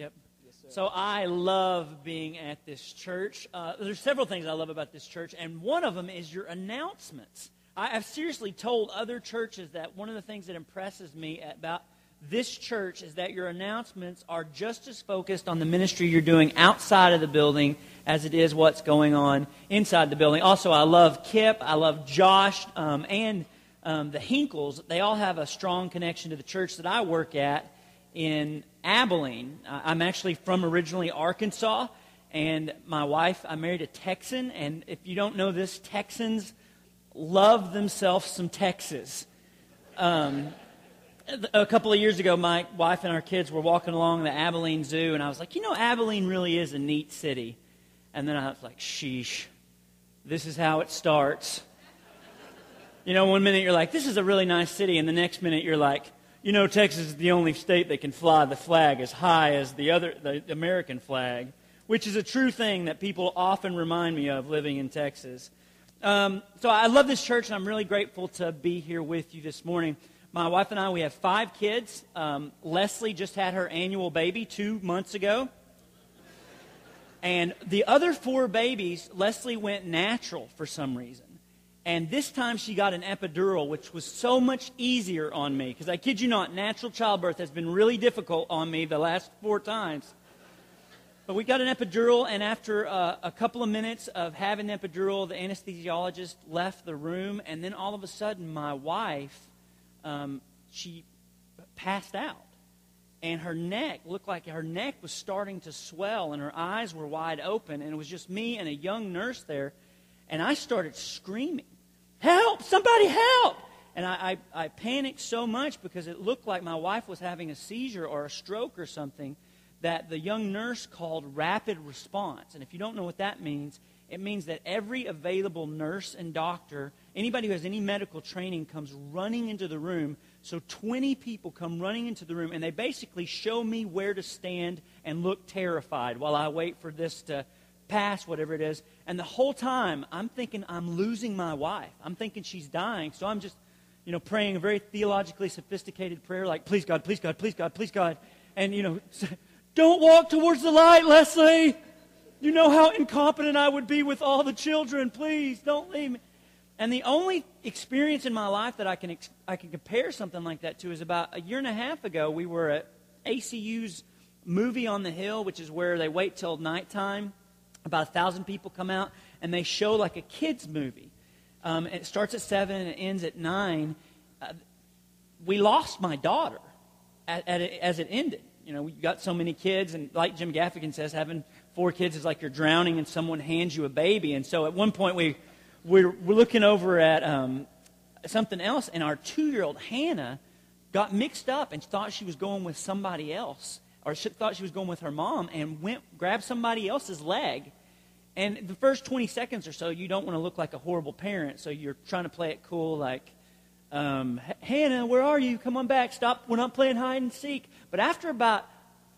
Yep. Yes, sir. So I love being at this church. There's several things I love about this church, and one of them is your announcements. I've seriously told other churches that one of the things that impresses me about this church is that your announcements are just as focused on the ministry you're doing outside of the building as it is what's going on inside the building. Also, I love Kip, I love Josh, and the Hinkles. They all have a strong connection to the church that I work at in Abilene. I'm actually from originally Arkansas, and my wife, I married a Texan, and if you don't know this, Texans love themselves some Texas. A couple of years ago, my wife and our kids were walking along the Abilene Zoo, and I was like, you know, Abilene really is a neat city. And then I was like, sheesh, this is how it starts. You know, one minute you're like, this is a really nice city, and the next minute you're like, you know, Texas is the only state that can fly the flag as high as the American flag, which is a true thing that people often remind me of living in Texas. So I love this church, and I'm really grateful to be here with you this morning. My wife and I, we have 5 kids. Leslie just had her annual baby 2 months ago. And the other 4 babies, Leslie went natural for some reason. And this time she got an epidural, which was so much easier on me. Because I kid you not, natural childbirth has been really difficult on me the last 4 times. But we got an epidural, and after a couple of minutes of having the epidural, the anesthesiologist left the room. And then all of a sudden, my wife... she passed out, and her neck looked like her neck was starting to swell, and her eyes were wide open, and it was just me and a young nurse there, and I started screaming, help, somebody help! And I panicked so much because it looked like my wife was having a seizure or a stroke or something that the young nurse called rapid response. And if you don't know what that means, it means that every available nurse and doctor, anybody who has any medical training, comes running into the room. So 20 people come running into the room, and they basically show me where to stand and look terrified while I wait for this to pass, whatever it is. And the whole time, I'm thinking I'm losing my wife. I'm thinking she's dying. So I'm just, you know, praying a very theologically sophisticated prayer like, please, God, please, God, please, God, please, God. And, you know, don't walk towards the light, Leslie. You know how incompetent I would be with all the children. Please, don't leave me. And the only experience in my life that I can compare something like that to is about a year and a half ago, we were at ACU's Movie on the Hill, which is where they wait till nighttime. About 1,000 people come out, and they show like a kid's movie. And it starts at 7 and it ends at 9. We lost my daughter as it ended. You know, we got so many kids, and like Jim Gaffigan says, having 4 kids is like you're drowning and someone hands you a baby. And so at one point we're looking over at something else, and our 2-year-old Hannah got mixed up and thought she was going with somebody else, or she thought she was going with her mom, and grabbed somebody else's leg. And the first 20 seconds or so, you don't want to look like a horrible parent, so you're trying to play it cool, like, Hannah, where are you? Come on back. Stop. We're not playing hide and seek. But after about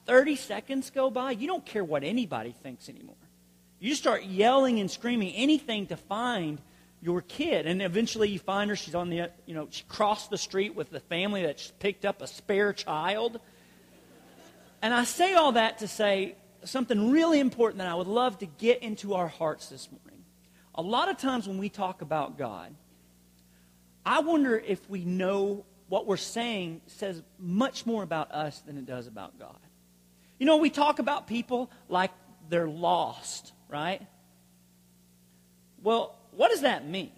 30 seconds go by, you don't care what anybody thinks anymore. You start yelling and screaming anything to find your kid. And eventually you find her. She's on the, you know, she crossed the street with the family that's picked up a spare child. And I say all that to say something really important that I would love to get into our hearts this morning. A lot of times when we talk about God, I wonder if we know what we're saying says much more about us than it does about God. You know, we talk about people like they're lost, right? Well, what does that mean?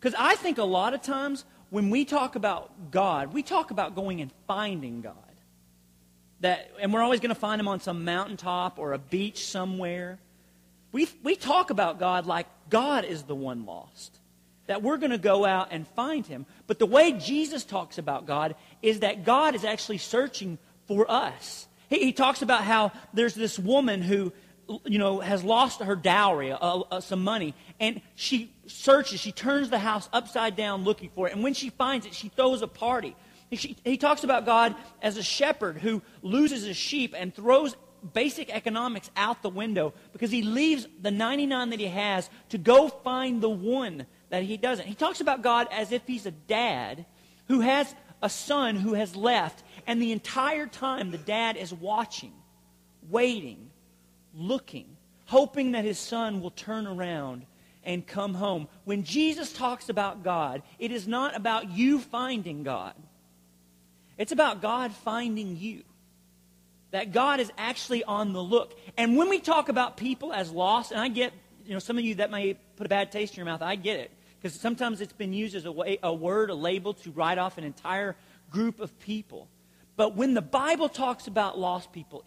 Because I think a lot of times when we talk about God, we talk about going and finding God. And we're always going to find him on some mountaintop or a beach somewhere. We talk about God like God is the one lost, that we're going to go out and find him. But the way Jesus talks about God is that God is actually searching for us. He talks about how there's this woman who, you know, has lost her dowry, some money, and she searches, she turns the house upside down looking for it, and when she finds it, she throws a party. He talks about God as a shepherd who loses his sheep and throws basic economics out the window because he leaves the 99 that he has to go find the one that he doesn't. He talks about God as if he's a dad who has a son who has left, and the entire time the dad is watching waiting, looking, hoping that his son will turn around and come home. When Jesus talks about God, it is not about you finding God. It's about God finding you. That God is actually on the look. And when we talk about people as lost, and I get, you know, some of you that may put a bad taste in your mouth, I get it. Because sometimes it's been used as a word, a label to write off an entire group of people. But when the Bible talks about lost people,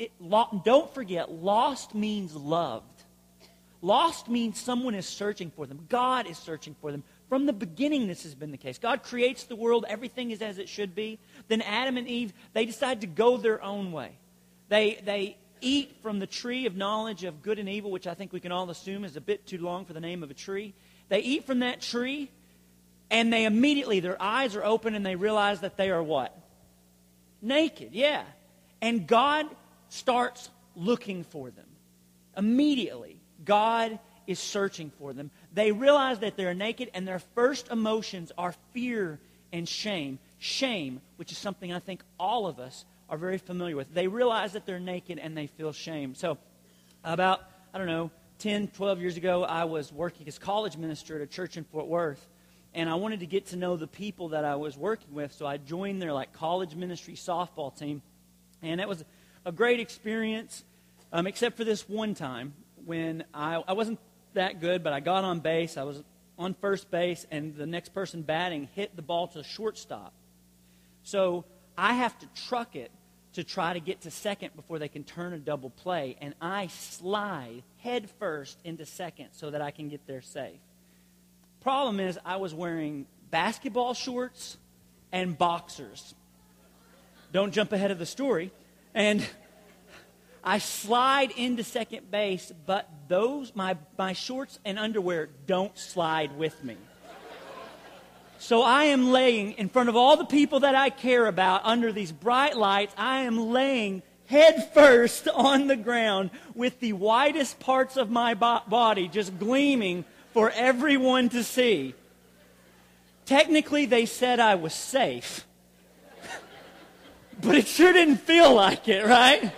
don't forget, lost means loved. Lost means someone is searching for them. God is searching for them. From the beginning, this has been the case. God creates the world. Everything is as it should be. Then Adam and Eve, they decide to go their own way. They eat from the tree of knowledge of good and evil, which I think we can all assume is a bit too long for the name of a tree. They eat from that tree, and they immediately, their eyes are open, and they realize that they are what? Naked, yeah. And God starts looking for them. Immediately, God is searching for them. They realize that they're naked, and their first emotions are fear and shame. Shame, which is something I think all of us are very familiar with. They realize that they're naked, and they feel shame. So about, 10-12 years ago, I was working as college minister at a church in Fort Worth, and I wanted to get to know the people that I was working with, so I joined their college ministry softball team, and it was a great experience, except for this one time when I wasn't that good, but I got on base. I was on first base, and the next person batting hit the ball to the shortstop, so I have to truck it to try to get to second before they can turn a double play, and I slide head first into second so that I can get there safe. Problem is, I was wearing basketball shorts and boxers. Don't jump ahead of the story. And I slide into second base, but those, my shorts and underwear don't slide with me. So I am laying in front of all the people that I care about under these bright lights. I am laying head first on the ground with the widest parts of my body just gleaming for everyone to see. Technically, they said I was safe. But it sure didn't feel like it, right?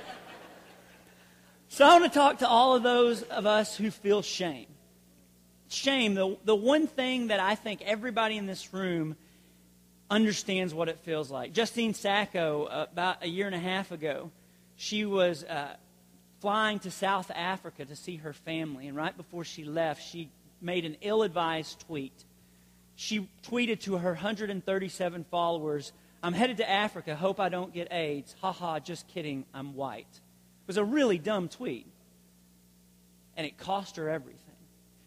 So I want to talk to all of those of us who feel shame. Shame, the one thing that I think everybody in this room understands what it feels like. Justine Sacco, about a year and a half ago, she was flying to South Africa to see her family. And right before she left, she made an ill-advised tweet. She tweeted to her 137 followers, "I'm headed to Africa. Hope I don't get AIDS. Ha ha, just kidding. I'm white." It was a really dumb tweet. And it cost her everything.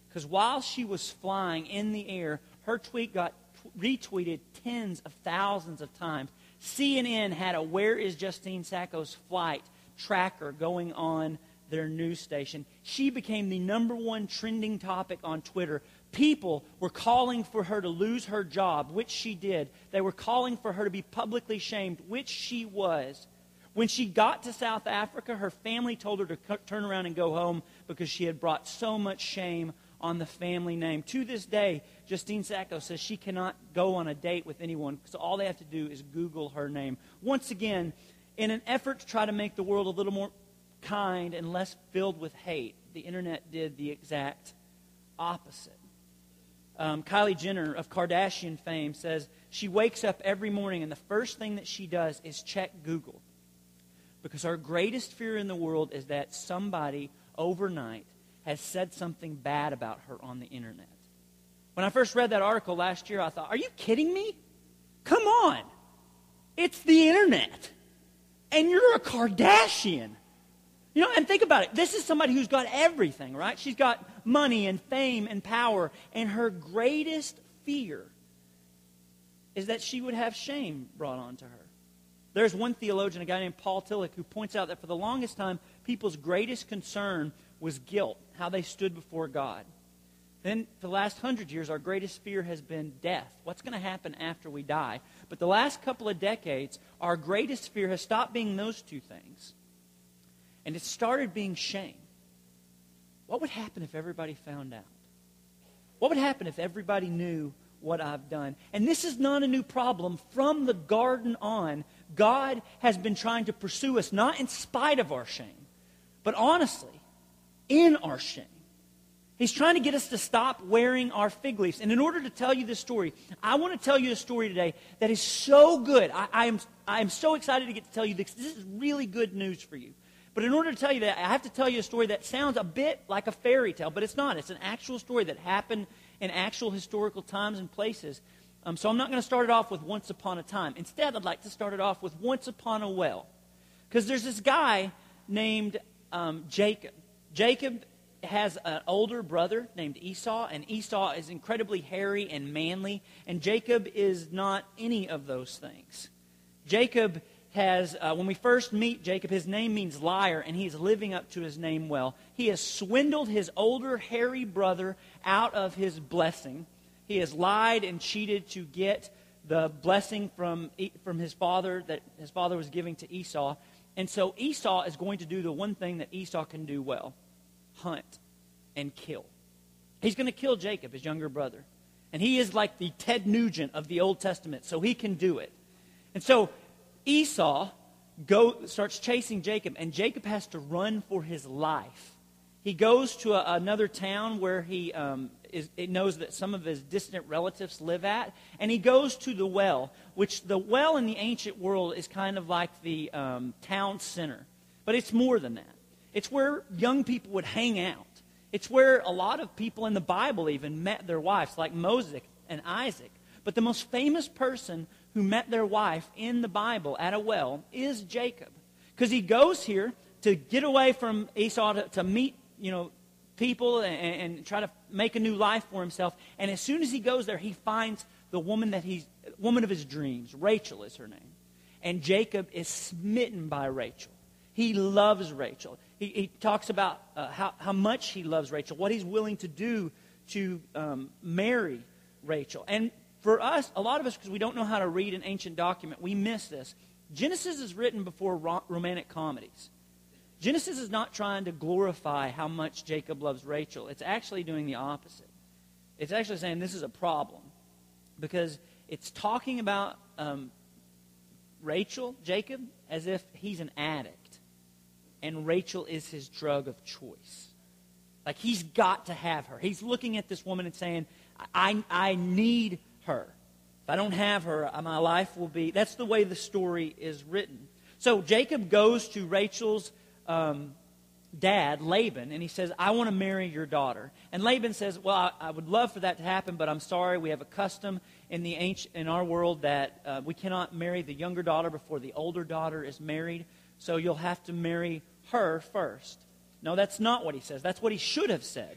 Because while she was flying in the air, her tweet got retweeted tens of thousands of times. CNN had a "Where is Justine Sacco's flight?" tracker going on their news station. She became the #1 trending topic on Twitter. People were calling for her to lose her job, which she did. They were calling for her to be publicly shamed, which she was. When she got to South Africa, her family told her to turn around and go home because she had brought so much shame on the family name. To this day, Justine Sacco says she cannot go on a date with anyone because all they have to do is Google her name. Once again, in an effort to try to make the world a little more kind and less filled with hate, the internet did the exact opposite. Kylie Jenner of Kardashian fame says she wakes up every morning and the first thing that she does is check Google because her greatest fear in the world is that somebody overnight has said something bad about her on the internet. When I first read that article last year, I thought, are you kidding me? Come on. It's the internet. And you're a Kardashian. And think about it. This is somebody who's got everything, right? She's got money and fame and power. And her greatest fear is that she would have shame brought onto her. There's one theologian, a guy named Paul Tillich, who points out that for the longest time, people's greatest concern was guilt, how they stood before God. Then for the last 100 years, our greatest fear has been death. What's going to happen after we die? But the last couple of decades, our greatest fear has stopped being those two things. And it started being shame. What would happen if everybody found out? What would happen if everybody knew what I've done? And this is not a new problem. From the garden on, God has been trying to pursue us, not in spite of our shame, but honestly, in our shame. He's trying to get us to stop wearing our fig leaves. And in order to tell you this story, I want to tell you a story today that is so good. I am so excited to get to tell you this. This is really good news for you. But in order to tell you that, I have to tell you a story that sounds a bit like a fairy tale, but it's not. It's an actual story that happened in actual historical times and places. So I'm not going to start it off with once upon a time. Instead, I'd like to start it off with once upon a well. Because there's this guy named Jacob. Jacob has an older brother named Esau, and Esau is incredibly hairy and manly, and Jacob is not any of those things. Jacob has, when we first meet Jacob, his name means liar, and he's living up to his name well. He has swindled his older hairy brother out of his blessing. He has lied and cheated to get the blessing from his father that his father was giving to Esau. And so Esau is going to do the one thing that Esau can do well: hunt and kill. He's going to kill Jacob, his younger brother. And he is like the Ted Nugent of the Old Testament, so he can do it. And so Esau starts chasing Jacob, and Jacob has to run for his life. He goes to another town where he knows that some of his distant relatives live at, and he goes to the well, which the well in the ancient world is kind of like the town center. But it's more than that. It's where young people would hang out. It's where a lot of people in the Bible even met their wives, like Moses and Isaac. But the most famous person who met their wife in the Bible at a well is Jacob. Because he goes here to get away from Esau, to meet, people and try to make a new life for himself. And as soon as he goes there, he finds the woman of his dreams. Rachel is her name. And Jacob is smitten by Rachel. He loves Rachel. He talks about how much he loves Rachel, what he's willing to do to marry Rachel. And for us, a lot of us, because we don't know how to read an ancient document, we miss this. Genesis is written before romantic comedies. Genesis is not trying to glorify how much Jacob loves Rachel. It's actually doing the opposite. It's actually saying this is a problem, because it's talking about Rachel, Jacob, as if he's an addict. And Rachel is his drug of choice. Like, he's got to have her. He's looking at this woman and saying, I need her. If I don't have her, my life will be... That's the way the story is written. So Jacob goes to Rachel's dad, Laban, and he says, I want to marry your daughter. And Laban says, well, I would love for that to happen, but I'm sorry, we have a custom in our world that we cannot marry the younger daughter before the older daughter is married, so you'll have to marry her first. No, that's not what he says. That's what he should have said.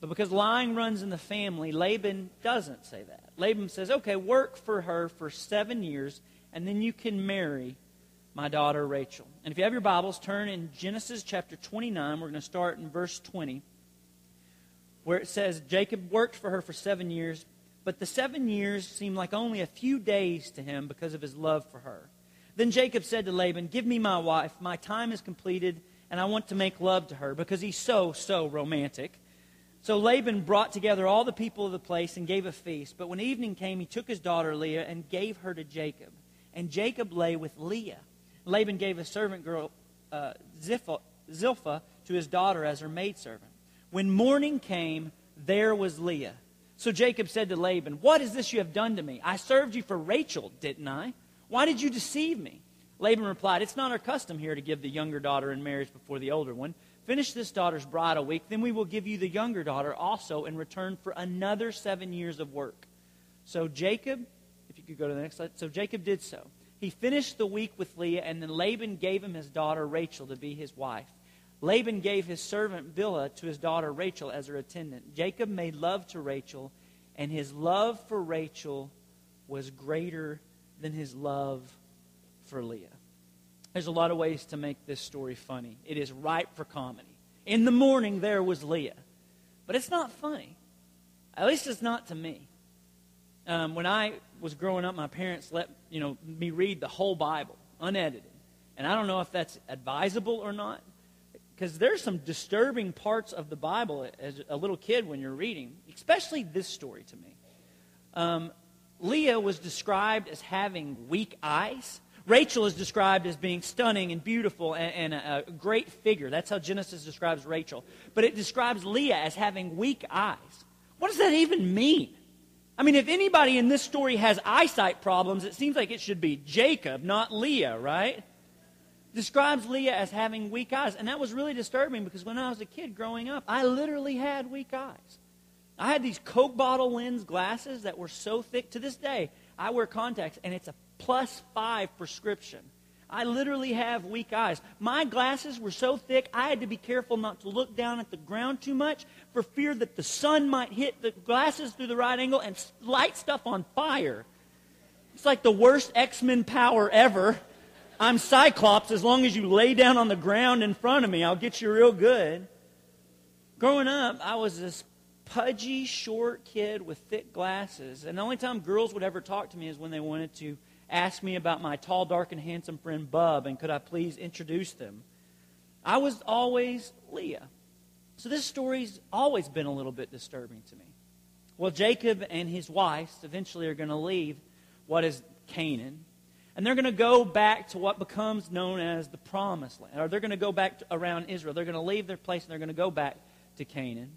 But because lying runs in the family, Laban doesn't say that. Laban says, okay, work for her for 7 years, and then you can marry my daughter Rachel. And if you have your Bibles, turn in Genesis chapter 29. We're going to start in verse 20, where it says, Jacob worked for her for 7 years, but the 7 years seemed like only a few days to him because of his love for her. Then Jacob said to Laban, give me my wife, my time is completed, and I want to make love to her, because he's so romantic. So Laban brought together all the people of the place and gave a feast. But when evening came, he took his daughter Leah and gave her to Jacob. And Jacob lay with Leah. Laban gave his servant girl Zilpha to his daughter as her maidservant. When morning came, there was Leah. So Jacob said to Laban, what is this you have done to me? I served you for Rachel, didn't I? Why did you deceive me? Laban replied, it's not our custom here to give the younger daughter in marriage before the older one. Finish this daughter's bride a week, then we will give you the younger daughter also in return for another 7 years of work. So Jacob, if you could go to the next slide. So Jacob did so. He finished the week with Leah, and then Laban gave him his daughter Rachel to be his wife. Laban gave his servant Bilhah to his daughter Rachel as her attendant. Jacob made love to Rachel, and his love for Rachel was greater than his love for Leah. There's a lot of ways to make this story funny. It is ripe for comedy. In the morning, there was Leah. But it's not funny. At least it's not to me. When I was growing up, my parents let me read the whole Bible, unedited. And I don't know if that's advisable or not, because there's some disturbing parts of the Bible as a little kid when you're reading, especially this story to me. Leah was described as having weak eyes, Rachel is described as being stunning and beautiful and a great figure. That's how Genesis describes Rachel. But it describes Leah as having weak eyes. What does that even mean? I mean, if anybody in this story has eyesight problems, it seems like it should be Jacob, not Leah, right? Describes Leah as having weak eyes. And that was really disturbing because when I was a kid growing up, I literally had weak eyes. I had these Coke bottle lens glasses that were so thick. To this day, I wear contacts, and it's a +5 prescription. I literally have weak eyes. My glasses were so thick, I had to be careful not to look down at the ground too much for fear that the sun might hit the glasses through the right angle and light stuff on fire. It's like the worst X-Men power ever. I'm Cyclops. As long as you lay down on the ground in front of me, I'll get you real good. Growing up, I was this pudgy, short kid with thick glasses. And the only time girls would ever talk to me is when they wanted to ask me about my tall, dark, and handsome friend Bub, and could I please introduce them. I was always Leah. So this story's always been a little bit disturbing to me. Well, Jacob and his wives eventually are going to leave what is Canaan, and they're going to go back to what becomes known as the Promised Land, or they're going to go back around Israel. They're going to leave their place, and they're going to go back to Canaan.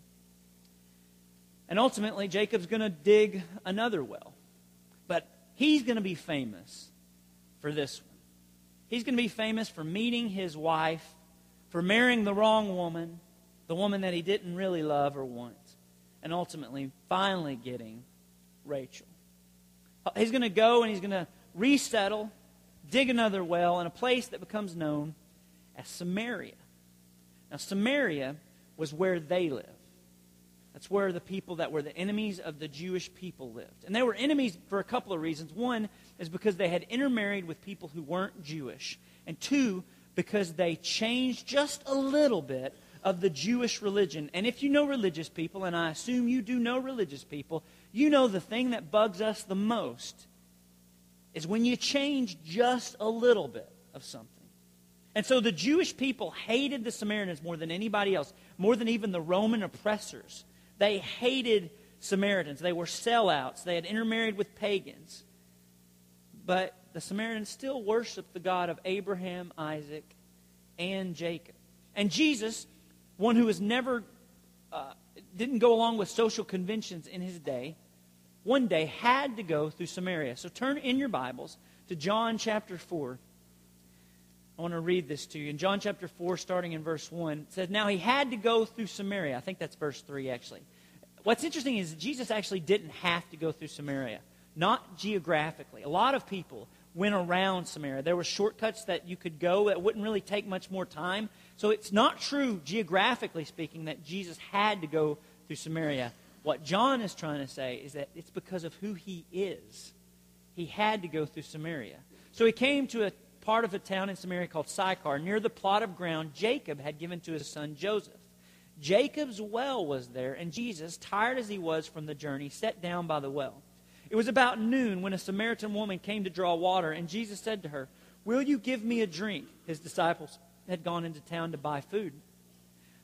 And ultimately, Jacob's going to dig another well. But he's going to be famous for this one. He's going to be famous for meeting his wife, for marrying the wrong woman, the woman that he didn't really love or want, and ultimately, finally getting Rachel. He's going to go and he's going to resettle, dig another well in a place that becomes known as Samaria. Now, Samaria was where they lived. That's where the people that were the enemies of the Jewish people lived. And they were enemies for a couple of reasons. One is because they had intermarried with people who weren't Jewish. And two, because they changed just a little bit of the Jewish religion. And if you know religious people, and I assume you do know religious people, you know the thing that bugs us the most is when you change just a little bit of something. And so the Jewish people hated the Samaritans more than anybody else, more than even the Roman oppressors. They hated Samaritans. They were sellouts. They had intermarried with pagans. But the Samaritans still worshiped the God of Abraham, Isaac, and Jacob. And Jesus, one who was never, didn't go along with social conventions in his day, one day had to go through Samaria. So turn in your Bibles to John chapter 4. I want to read this to you. In John chapter 4, starting in verse 1, it says, "Now he had to go through Samaria." I think that's verse 3, actually. What's interesting is Jesus actually didn't have to go through Samaria, not geographically. A lot of people went around Samaria. There were shortcuts that you could go that wouldn't really take much more time. So it's not true, geographically speaking, that Jesus had to go through Samaria. What John is trying to say is that it's because of who he is. He had to go through Samaria. So he came to a part of a town in Samaria called Sychar, near the plot of ground Jacob had given to his son Joseph. Jacob's well was there, and Jesus, tired as he was from the journey, sat down by the well. It was about noon when a Samaritan woman came to draw water, and Jesus said to her, "Will you give me a drink?" His disciples had gone into town to buy food.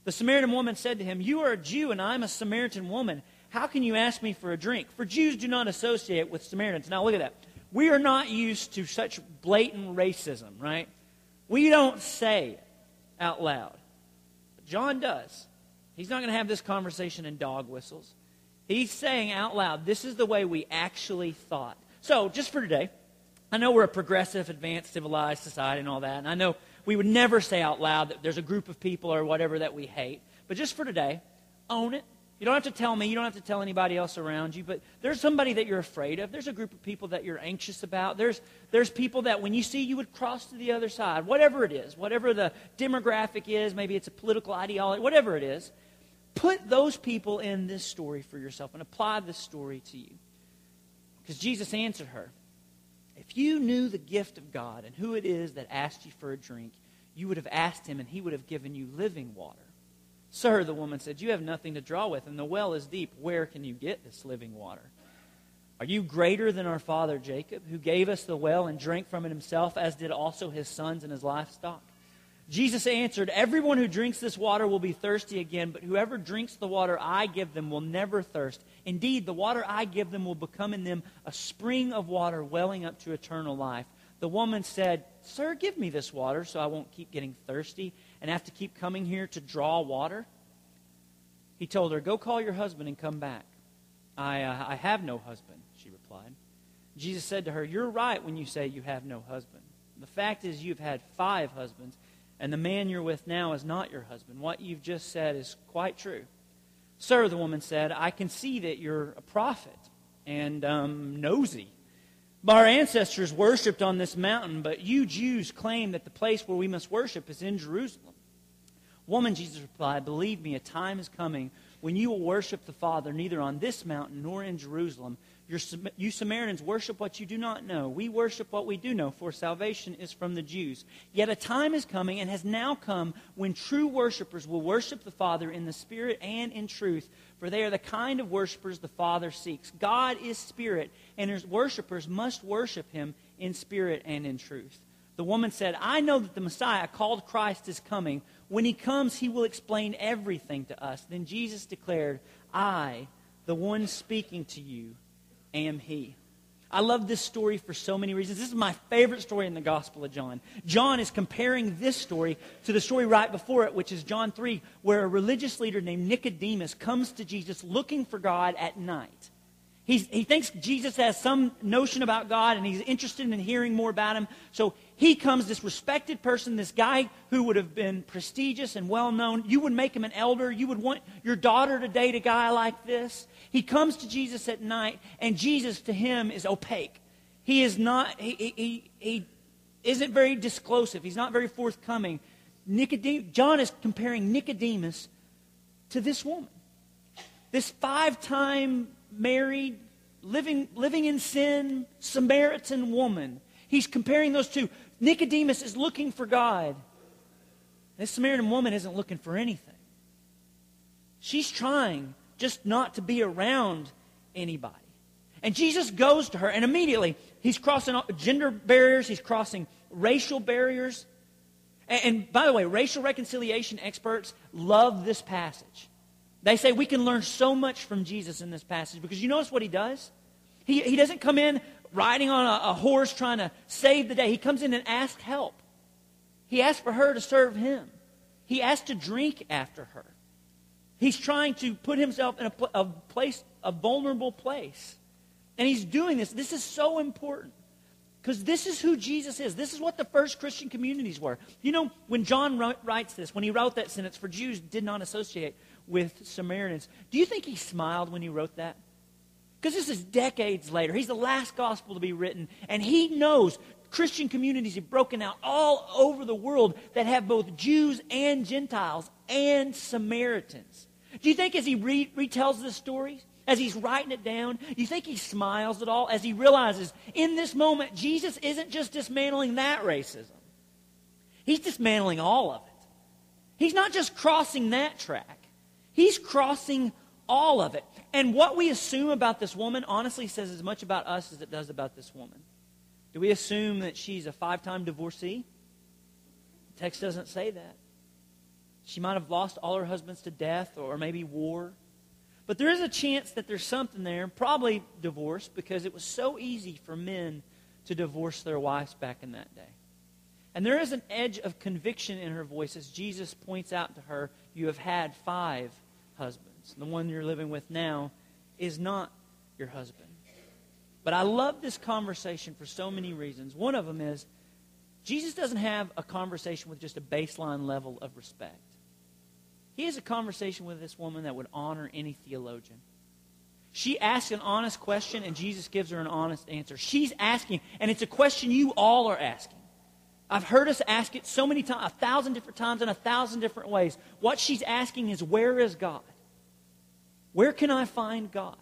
The Samaritan woman said to him, "You are a Jew, and I am a Samaritan woman. How can you ask me for a drink? For Jews do not associate with Samaritans." Now look at that. We are not used to such blatant racism, right? We don't say it out loud. But John does. He's not going to have this conversation in dog whistles. He's saying out loud, this is the way we actually thought. So, just for today, I know we're a progressive, advanced, civilized society and all that, and I know we would never say out loud that there's a group of people or whatever that we hate. But just for today, own it. You don't have to tell me. You don't have to tell anybody else around you. But there's somebody that you're afraid of. There's a group of people that you're anxious about. There's people that when you see you would cross to the other side. Whatever it is, whatever the demographic is, maybe it's a political ideology, whatever it is, put those people in this story for yourself and apply this story to you. Because Jesus answered her, "If you knew the gift of God and who it is that asked you for a drink, you would have asked him and he would have given you living water." "Sir," the woman said, "you have nothing to draw with, and the well is deep. Where can you get this living water? Are you greater than our father Jacob, who gave us the well and drank from it himself, as did also his sons and his livestock?" Jesus answered, "Everyone who drinks this water will be thirsty again, but whoever drinks the water I give them will never thirst. Indeed, the water I give them will become in them a spring of water welling up to eternal life. The woman said, "Sir, give me this water so I won't keep getting thirsty and have to keep coming here to draw water." He told her, "Go call your husband and come back." I have no husband," she replied. Jesus said to her, "You're right when you say you have no husband. The fact is you've had 5 husbands, and the man you're with now is not your husband. What you've just said is quite true." "Sir," the woman said, "I can see that you're a prophet and nosy. Our ancestors worshipped on this mountain, but you Jews claim that the place where we must worship is in Jerusalem." "Woman," Jesus replied, "believe me, a time is coming when you will worship the Father neither on this mountain nor in Jerusalem. You Samaritans worship what you do not know. We worship what we do know, for salvation is from the Jews. Yet a time is coming and has now come when true worshipers will worship the Father in the Spirit and in truth, for they are the kind of worshipers the Father seeks. God is Spirit, and His worshipers must worship Him in spirit and in truth." The woman said, "I know that the Messiah, called Christ, is coming. When He comes, He will explain everything to us." Then Jesus declared, "I, the one speaking to you, am He." I love this story for so many reasons. This is my favorite story in the Gospel of John. John is comparing this story to the story right before it, which is John 3, where a religious leader named Nicodemus comes to Jesus looking for God at night. He thinks Jesus has some notion about God, and he's interested in hearing more about Him. So he comes, this respected person, this guy who would have been prestigious and well-known. You would make him an elder. You would want your daughter to date a guy like this. He comes to Jesus at night, and Jesus to him is opaque. He is not, he isn't very disclosive. He's not very forthcoming. John is comparing Nicodemus to this woman, this 5-time married, living in sin, Samaritan woman. He's comparing those two. Nicodemus is looking for God. This Samaritan woman isn't looking for anything. She's trying just not to be around anybody. And Jesus goes to her, and immediately He's crossing gender barriers. He's crossing racial barriers. And by the way, racial reconciliation experts love this passage. They say we can learn so much from Jesus in this passage, because you notice what He does? He doesn't come in riding on a horse trying to save the day. He comes in and asks help. He asks for her to serve Him. He asks to drink after her. He's trying to put himself in a place, a vulnerable place. And He's doing this. This is so important, because this is who Jesus is. This is what the first Christian communities were. You know, when John writes this, when he wrote that sentence, "For Jews did not associate with Samaritans," do you think he smiled when he wrote that? Because this is decades later. He's the last gospel to be written, and he knows Christian communities have broken out all over the world that have both Jews and Gentiles and Samaritans. Do you think as he retells this story, as he's writing it down, you think he smiles at all as he realizes in this moment Jesus isn't just dismantling that racism? He's dismantling all of it. He's not just crossing that track. He's crossing all of it. And what we assume about this woman honestly says as much about us as it does about this woman. Do we assume that she's a 5-time divorcee? The text doesn't say that. She might have lost all her husbands to death or maybe war. But there is a chance that there's something there, probably divorce, because it was so easy for men to divorce their wives back in that day. And there is an edge of conviction in her voice as Jesus points out to her, "You have had 5 husbands. The one you're living with now is not your husband." But I love this conversation for so many reasons. One of them is Jesus doesn't have a conversation with just a baseline level of respect. He has a conversation with this woman that would honor any theologian. She asks an honest question, and Jesus gives her an honest answer. She's asking, and it's a question you all are asking. I've heard us ask it so many times, 1,000 different times in 1,000 different ways. What she's asking is, where is God? Where can I find God?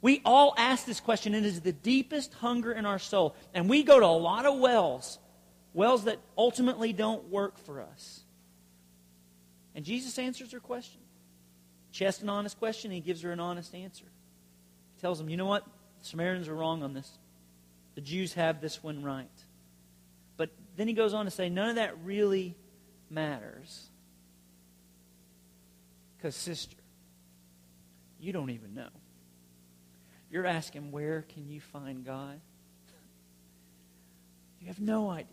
We all ask this question. It is the deepest hunger in our soul. And we go to a lot of wells that ultimately don't work for us. And Jesus answers her question. She asks an honest question, and He gives her an honest answer. He tells them, you know what? The Samaritans are wrong on this. The Jews have this one right. But then He goes on to say, none of that really matters. Because, sister, you don't even know. You're asking, where can you find God? You have no idea.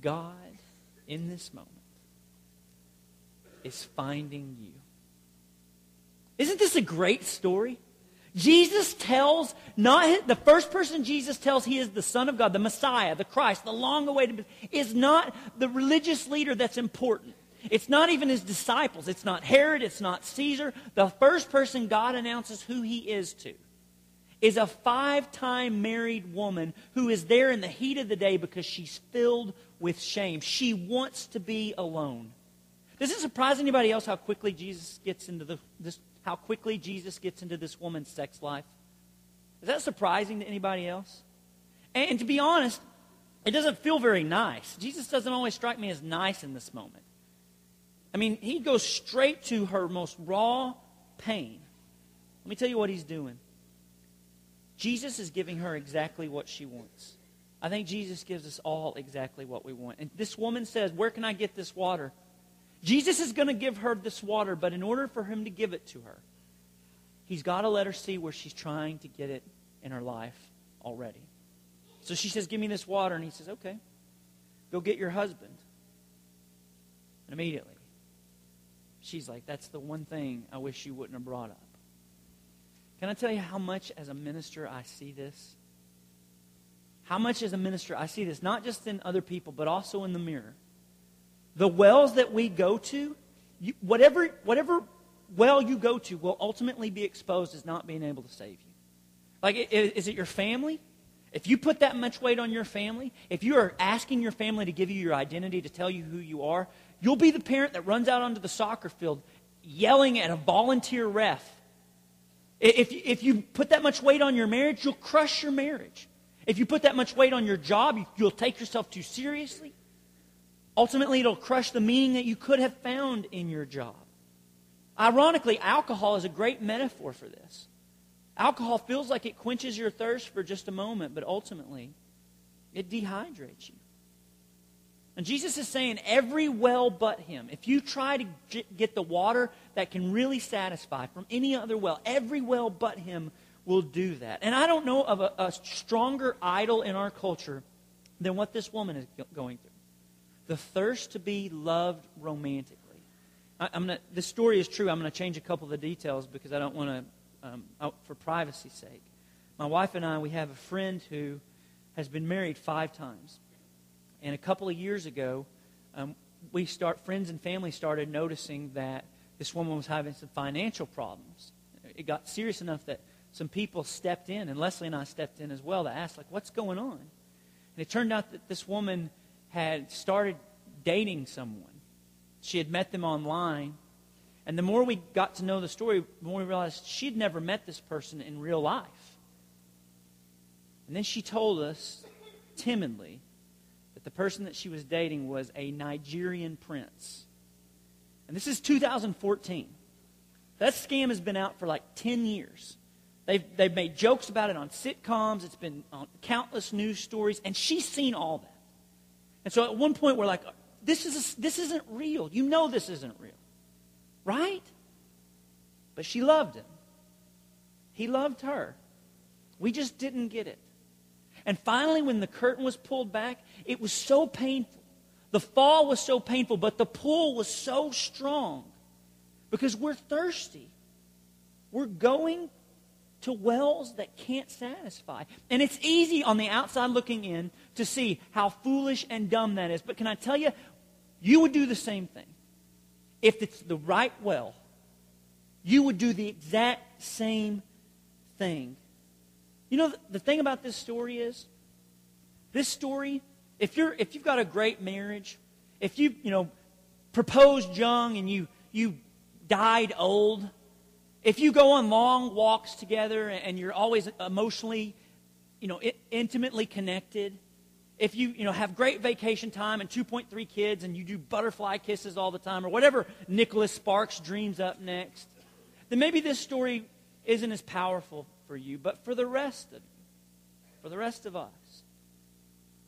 God, in this moment, is finding you. Isn't this a great story? Jesus tells, not the first person Jesus tells he is the Son of God, the Messiah, the Christ, the long-awaited, is not the religious leader that's important. It's not even his disciples. It's not Herod. It's not Caesar. The first person God announces who he is to is a 5-time married woman who is there in the heat of the day because she's filled with shame. She wants to be alone. Does it surprise anybody else how quickly Jesus gets into this woman's sex life? Is that surprising to anybody else? And to be honest, it doesn't feel very nice. Jesus doesn't always strike me as nice in this moment. I mean, he goes straight to her most raw pain. Let me tell you what he's doing. Jesus is giving her exactly what she wants. I think Jesus gives us all exactly what we want. And this woman says, "Where can I get this water?" Jesus is going to give her this water, but in order for him to give it to her, he's got to let her see where she's trying to get it in her life already. So she says, "Give me this water." And he says, "Okay, go get your husband." And immediately, she's like, "That's the one thing I wish you wouldn't have brought up." Can I tell you how much as a minister I see this? How much as a minister I see this, not just in other people, but also in the mirror. The wells that we go to, whatever well you go to will ultimately be exposed as not being able to save you. Like, is it your family? If you put that much weight on your family, if you are asking your family to give you your identity, to tell you who you are, you'll be the parent that runs out onto the soccer field yelling at a volunteer ref. If you put that much weight on your marriage, you'll crush your marriage. If you put that much weight on your job, you'll take yourself too seriously. Ultimately, it'll crush the meaning that you could have found in your job. Ironically, alcohol is a great metaphor for this. Alcohol feels like it quenches your thirst for just a moment, but ultimately, it dehydrates you. And Jesus is saying, every well but him. If you try to get the water that can really satisfy from any other well, every well but him will do that. And I don't know of a stronger idol in our culture than what this woman is going through. The thirst to be loved romantically. This story is true. I'm going to change a couple of the details because I don't want to, for privacy's sake. My wife and I, we have a friend who has been married 5 times. And a couple of years ago, friends and family started noticing that this woman was having some financial problems. It got serious enough that some people stepped in, and Leslie and I stepped in as well, to ask, like, what's going on? And it turned out that this woman had started dating someone. She had met them online. And the more we got to know the story, the more we realized she'd never met this person in real life. And then she told us, timidly, that the person that she was dating was a Nigerian prince. And this is 2014. That scam has been out for like 10 years. They've made jokes about it on sitcoms. It's been on countless news stories. And she's seen all that. And so at one point we're like, this isn't real. You know this isn't real. Right? But she loved him. He loved her. We just didn't get it. And finally, when the curtain was pulled back, it was so painful. The fall was so painful, but the pull was so strong. Because we're thirsty. We're going to wells that can't satisfy. And it's easy on the outside looking in to see how foolish and dumb that is. But can I tell you, you would do the same thing. If it's the right well, you would do the exact same thing. You know, the thing about this story is, this story, if you've got a great marriage, if you've, proposed young and you died old, if you go on long walks together and you're always emotionally, intimately connected, if you, have great vacation time and 2.3 kids and you do butterfly kisses all the time or whatever Nicholas Sparks dreams up next, then maybe this story isn't as powerful for you, but for the rest of you, for the rest of us,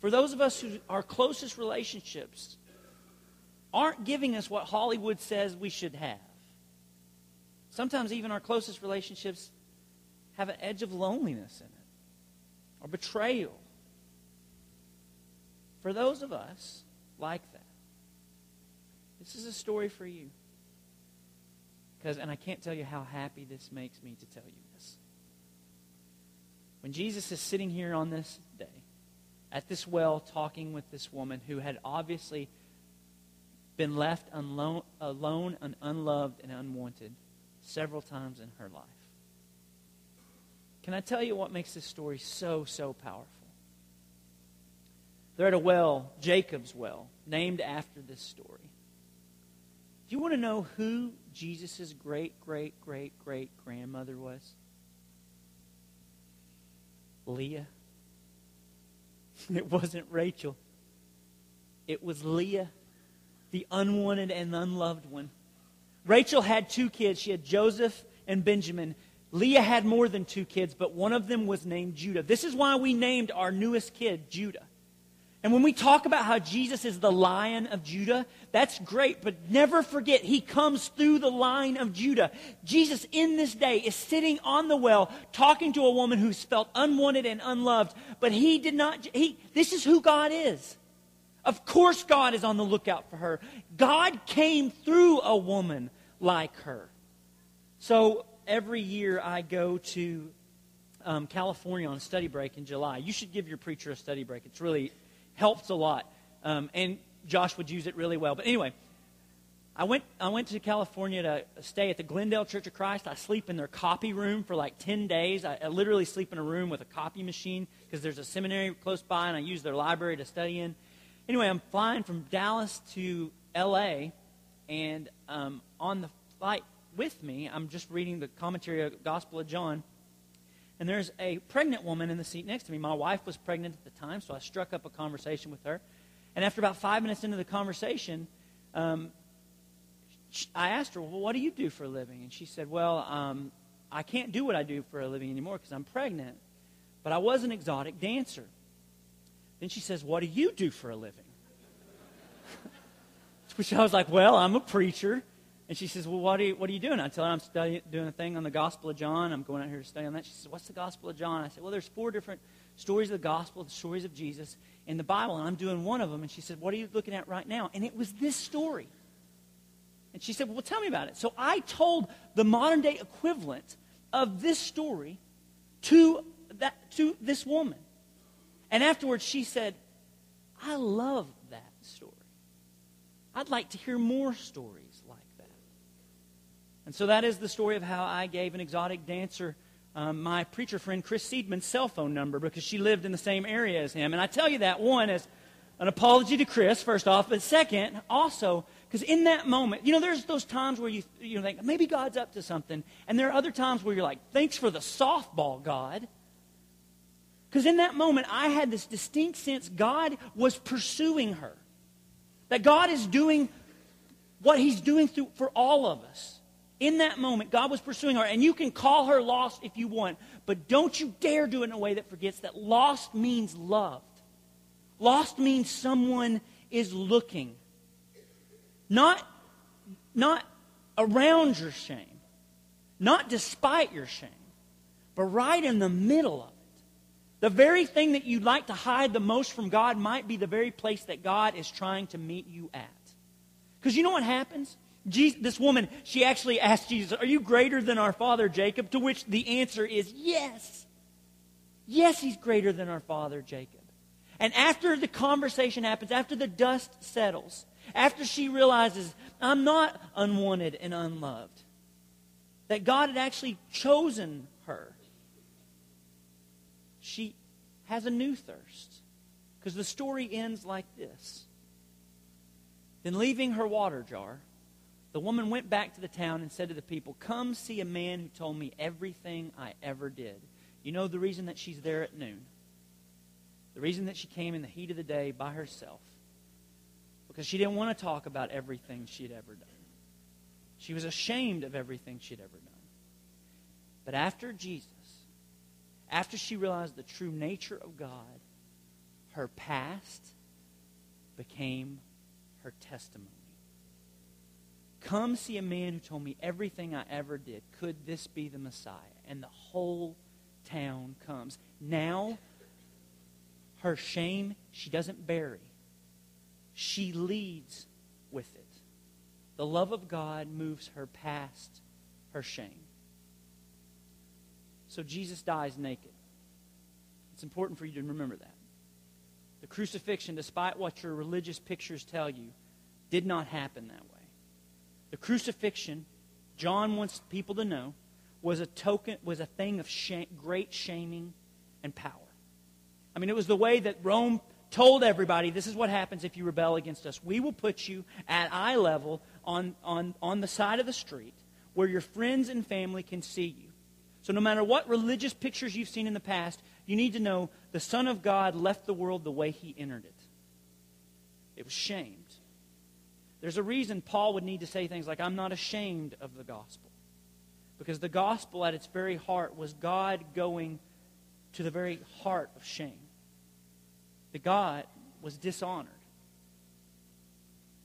for those of us who our closest relationships aren't giving us what Hollywood says we should have. Sometimes even our closest relationships have an edge of loneliness in it, or betrayal, For those of us like that, this is a story for you. And I can't tell you how happy this makes me to tell you this. When Jesus is sitting here on this day, at this well, talking with this woman who had obviously been left alone and unloved and unwanted several times in her life. Can I tell you what makes this story so, so powerful? They're at a well, Jacob's well, named after this story. Do you want to know who Jesus' great-great-great-great-grandmother was? Leah. It wasn't Rachel. It was Leah, the unwanted and unloved one. Rachel had two kids. She had Joseph and Benjamin. Leah had more than two kids, but one of them was named Judah. This is why we named our newest kid Judah. And when we talk about how Jesus is the Lion of Judah, that's great, but never forget, he comes through the line of Judah. Jesus in this day is sitting on the well, talking to a woman who's felt unwanted and unloved, but he did not, this is who God is. Of course God is on the lookout for her. God came through a woman like her. So every year I go to California on a study break in July. You should give your preacher a study break. It's really helps a lot, and Josh would use it really well. But anyway, I went to California to stay at the Glendale Church of Christ. I sleep in their copy room for like 10 days. I literally sleep in a room with a copy machine because there's a seminary close by, and I use their library to study in. Anyway, I'm flying from Dallas to L.A., and on the flight with me, I'm just reading the commentary of the Gospel of John. And there's a pregnant woman in the seat next to me. My wife was pregnant at the time, so I struck up a conversation with her. And after about 5 minutes into the conversation, I asked her, well, what do you do for a living? And she said, well, I can't do what I do for a living anymore because I'm pregnant. But I was an exotic dancer. Then she says, what do you do for a living? Which I was like, well, I'm a preacher. And she says, well, what are you doing? I tell her I'm doing a thing on the Gospel of John. I'm going out here to study on that. She says, what's the Gospel of John? I said, well, there's 4 different stories of the Gospel, the stories of Jesus in the Bible, and I'm doing one of them. And she said, what are you looking at right now? And it was this story. And she said, well, tell me about it. So I told the modern-day equivalent of this story to this woman. And afterwards she said, I love that story. I'd like to hear more stories. And so that is the story of how I gave an exotic dancer my preacher friend Chris Seidman's cell phone number because she lived in the same area as him. And I tell you that, one, as an apology to Chris, first off. But second, also, because in that moment, you know, there's those times where you think, maybe God's up to something. And there are other times where you're like, thanks for the softball, God. Because in that moment, I had this distinct sense God was pursuing her. That God is doing what he's doing for all of us. In that moment, God was pursuing her, and you can call her lost if you want, but don't you dare do it in a way that forgets that lost means loved. Lost means someone is looking. Not around your shame, not despite your shame, but right in the middle of it. The very thing that you'd like to hide the most from God might be the very place that God is trying to meet you at. Because you know what happens? This woman, she actually asked Jesus, are you greater than our father Jacob? To which the answer is yes. Yes, he's greater than our father Jacob. And after the conversation happens, after the dust settles, after she realizes, I'm not unwanted and unloved, that God had actually chosen her, she has a new thirst. Because the story ends like this. Then leaving her water jar, the woman went back to the town and said to the people, come see a man who told me everything I ever did. You know the reason that she's there at noon? The reason that she came in the heat of the day by herself? Because she didn't want to talk about everything she'd ever done. She was ashamed of everything she'd ever done. But after Jesus, after she realized the true nature of God, her past became her testimony. Come see a man who told me everything I ever did. Could this be the Messiah? And the whole town comes. Now, her shame, she doesn't bury. she leads with it. The love of God moves her past her shame. So Jesus dies naked. It's important for you to remember that. The crucifixion, despite what your religious pictures tell you, did not happen that way. The crucifixion, John wants people to know, was a token, was a thing of shame, great shaming and power. I mean, it was the way that Rome told everybody, this is what happens if you rebel against us. We will put you at eye level on the side of the street where your friends and family can see you. So no matter what religious pictures you've seen in the past, you need to know the Son of God left the world the way he entered it. It was shamed. There's a reason Paul would need to say things like, I'm not ashamed of the gospel. Because the gospel at its very heart was God going to the very heart of shame. That God was dishonored.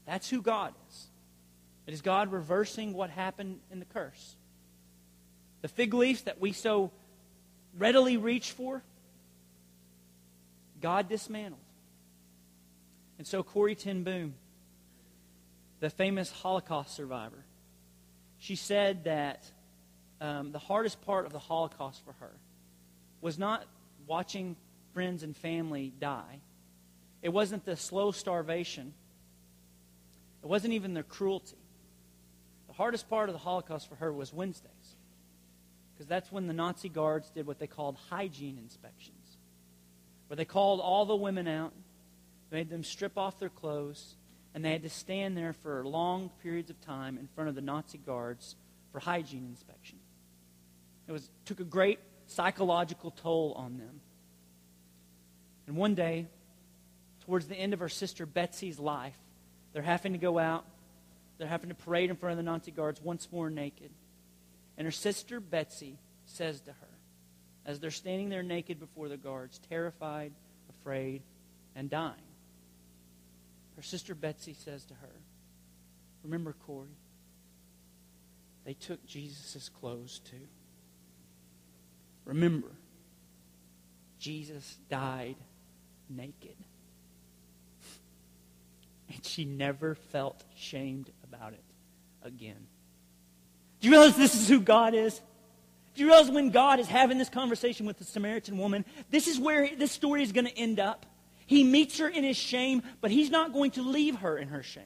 That's who God is. It is God reversing what happened in the curse. The fig leaves that we so readily reach for, God dismantled. And so Corrie Ten Boom, the famous Holocaust survivor, she said that the hardest part of the Holocaust for her was not watching friends and family die. It wasn't the slow starvation. It wasn't even their cruelty. The hardest part of the Holocaust for her was Wednesdays. Because that's when the Nazi guards did what they called hygiene inspections, where they called all the women out, made them strip off their clothes, and they had to stand there for long periods of time in front of the Nazi guards for hygiene inspection. It took a great psychological toll on them. And one day, towards the end of her sister Betsy's life, they're having to go out, they're having to parade in front of the Nazi guards once more naked. And her sister Betsy says to her, as they're standing there naked before the guards, terrified, afraid, and dying, her sister Betsy says to her, remember, Corey, they took Jesus' clothes too. Remember, Jesus died naked. And she never felt shamed about it again. Do you realize this is who God is? Do you realize when God is having this conversation with the Samaritan woman, this is where this story is going to end up? He meets her in his shame, but he's not going to leave her in her shame.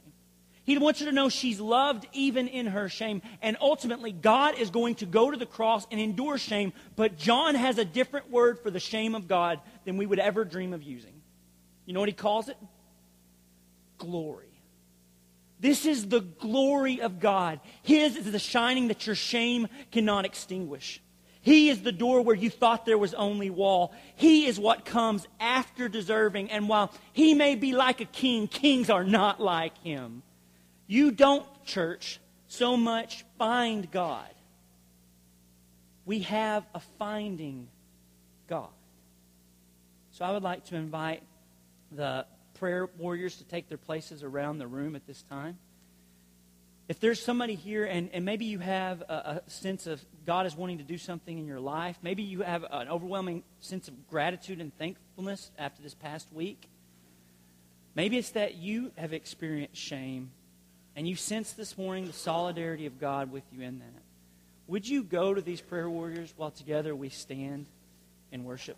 He wants her to know she's loved even in her shame. And ultimately, God is going to go to the cross and endure shame. But John has a different word for the shame of God than we would ever dream of using. You know what he calls it? Glory. This is the glory of God. His is the shining that your shame cannot extinguish. He is the door where you thought there was only wall. He is what comes after deserving. And while he may be like a king, kings are not like him. You don't, church, so much find God. We have a finding God. So I would like to invite the prayer warriors to take their places around the room at this time. If there's somebody here and maybe you have a sense of God is wanting to do something in your life, maybe you have an overwhelming sense of gratitude and thankfulness after this past week, maybe it's that you have experienced shame and you sense this morning the solidarity of God with you in that. Would you go to these prayer warriors while together we stand and worship?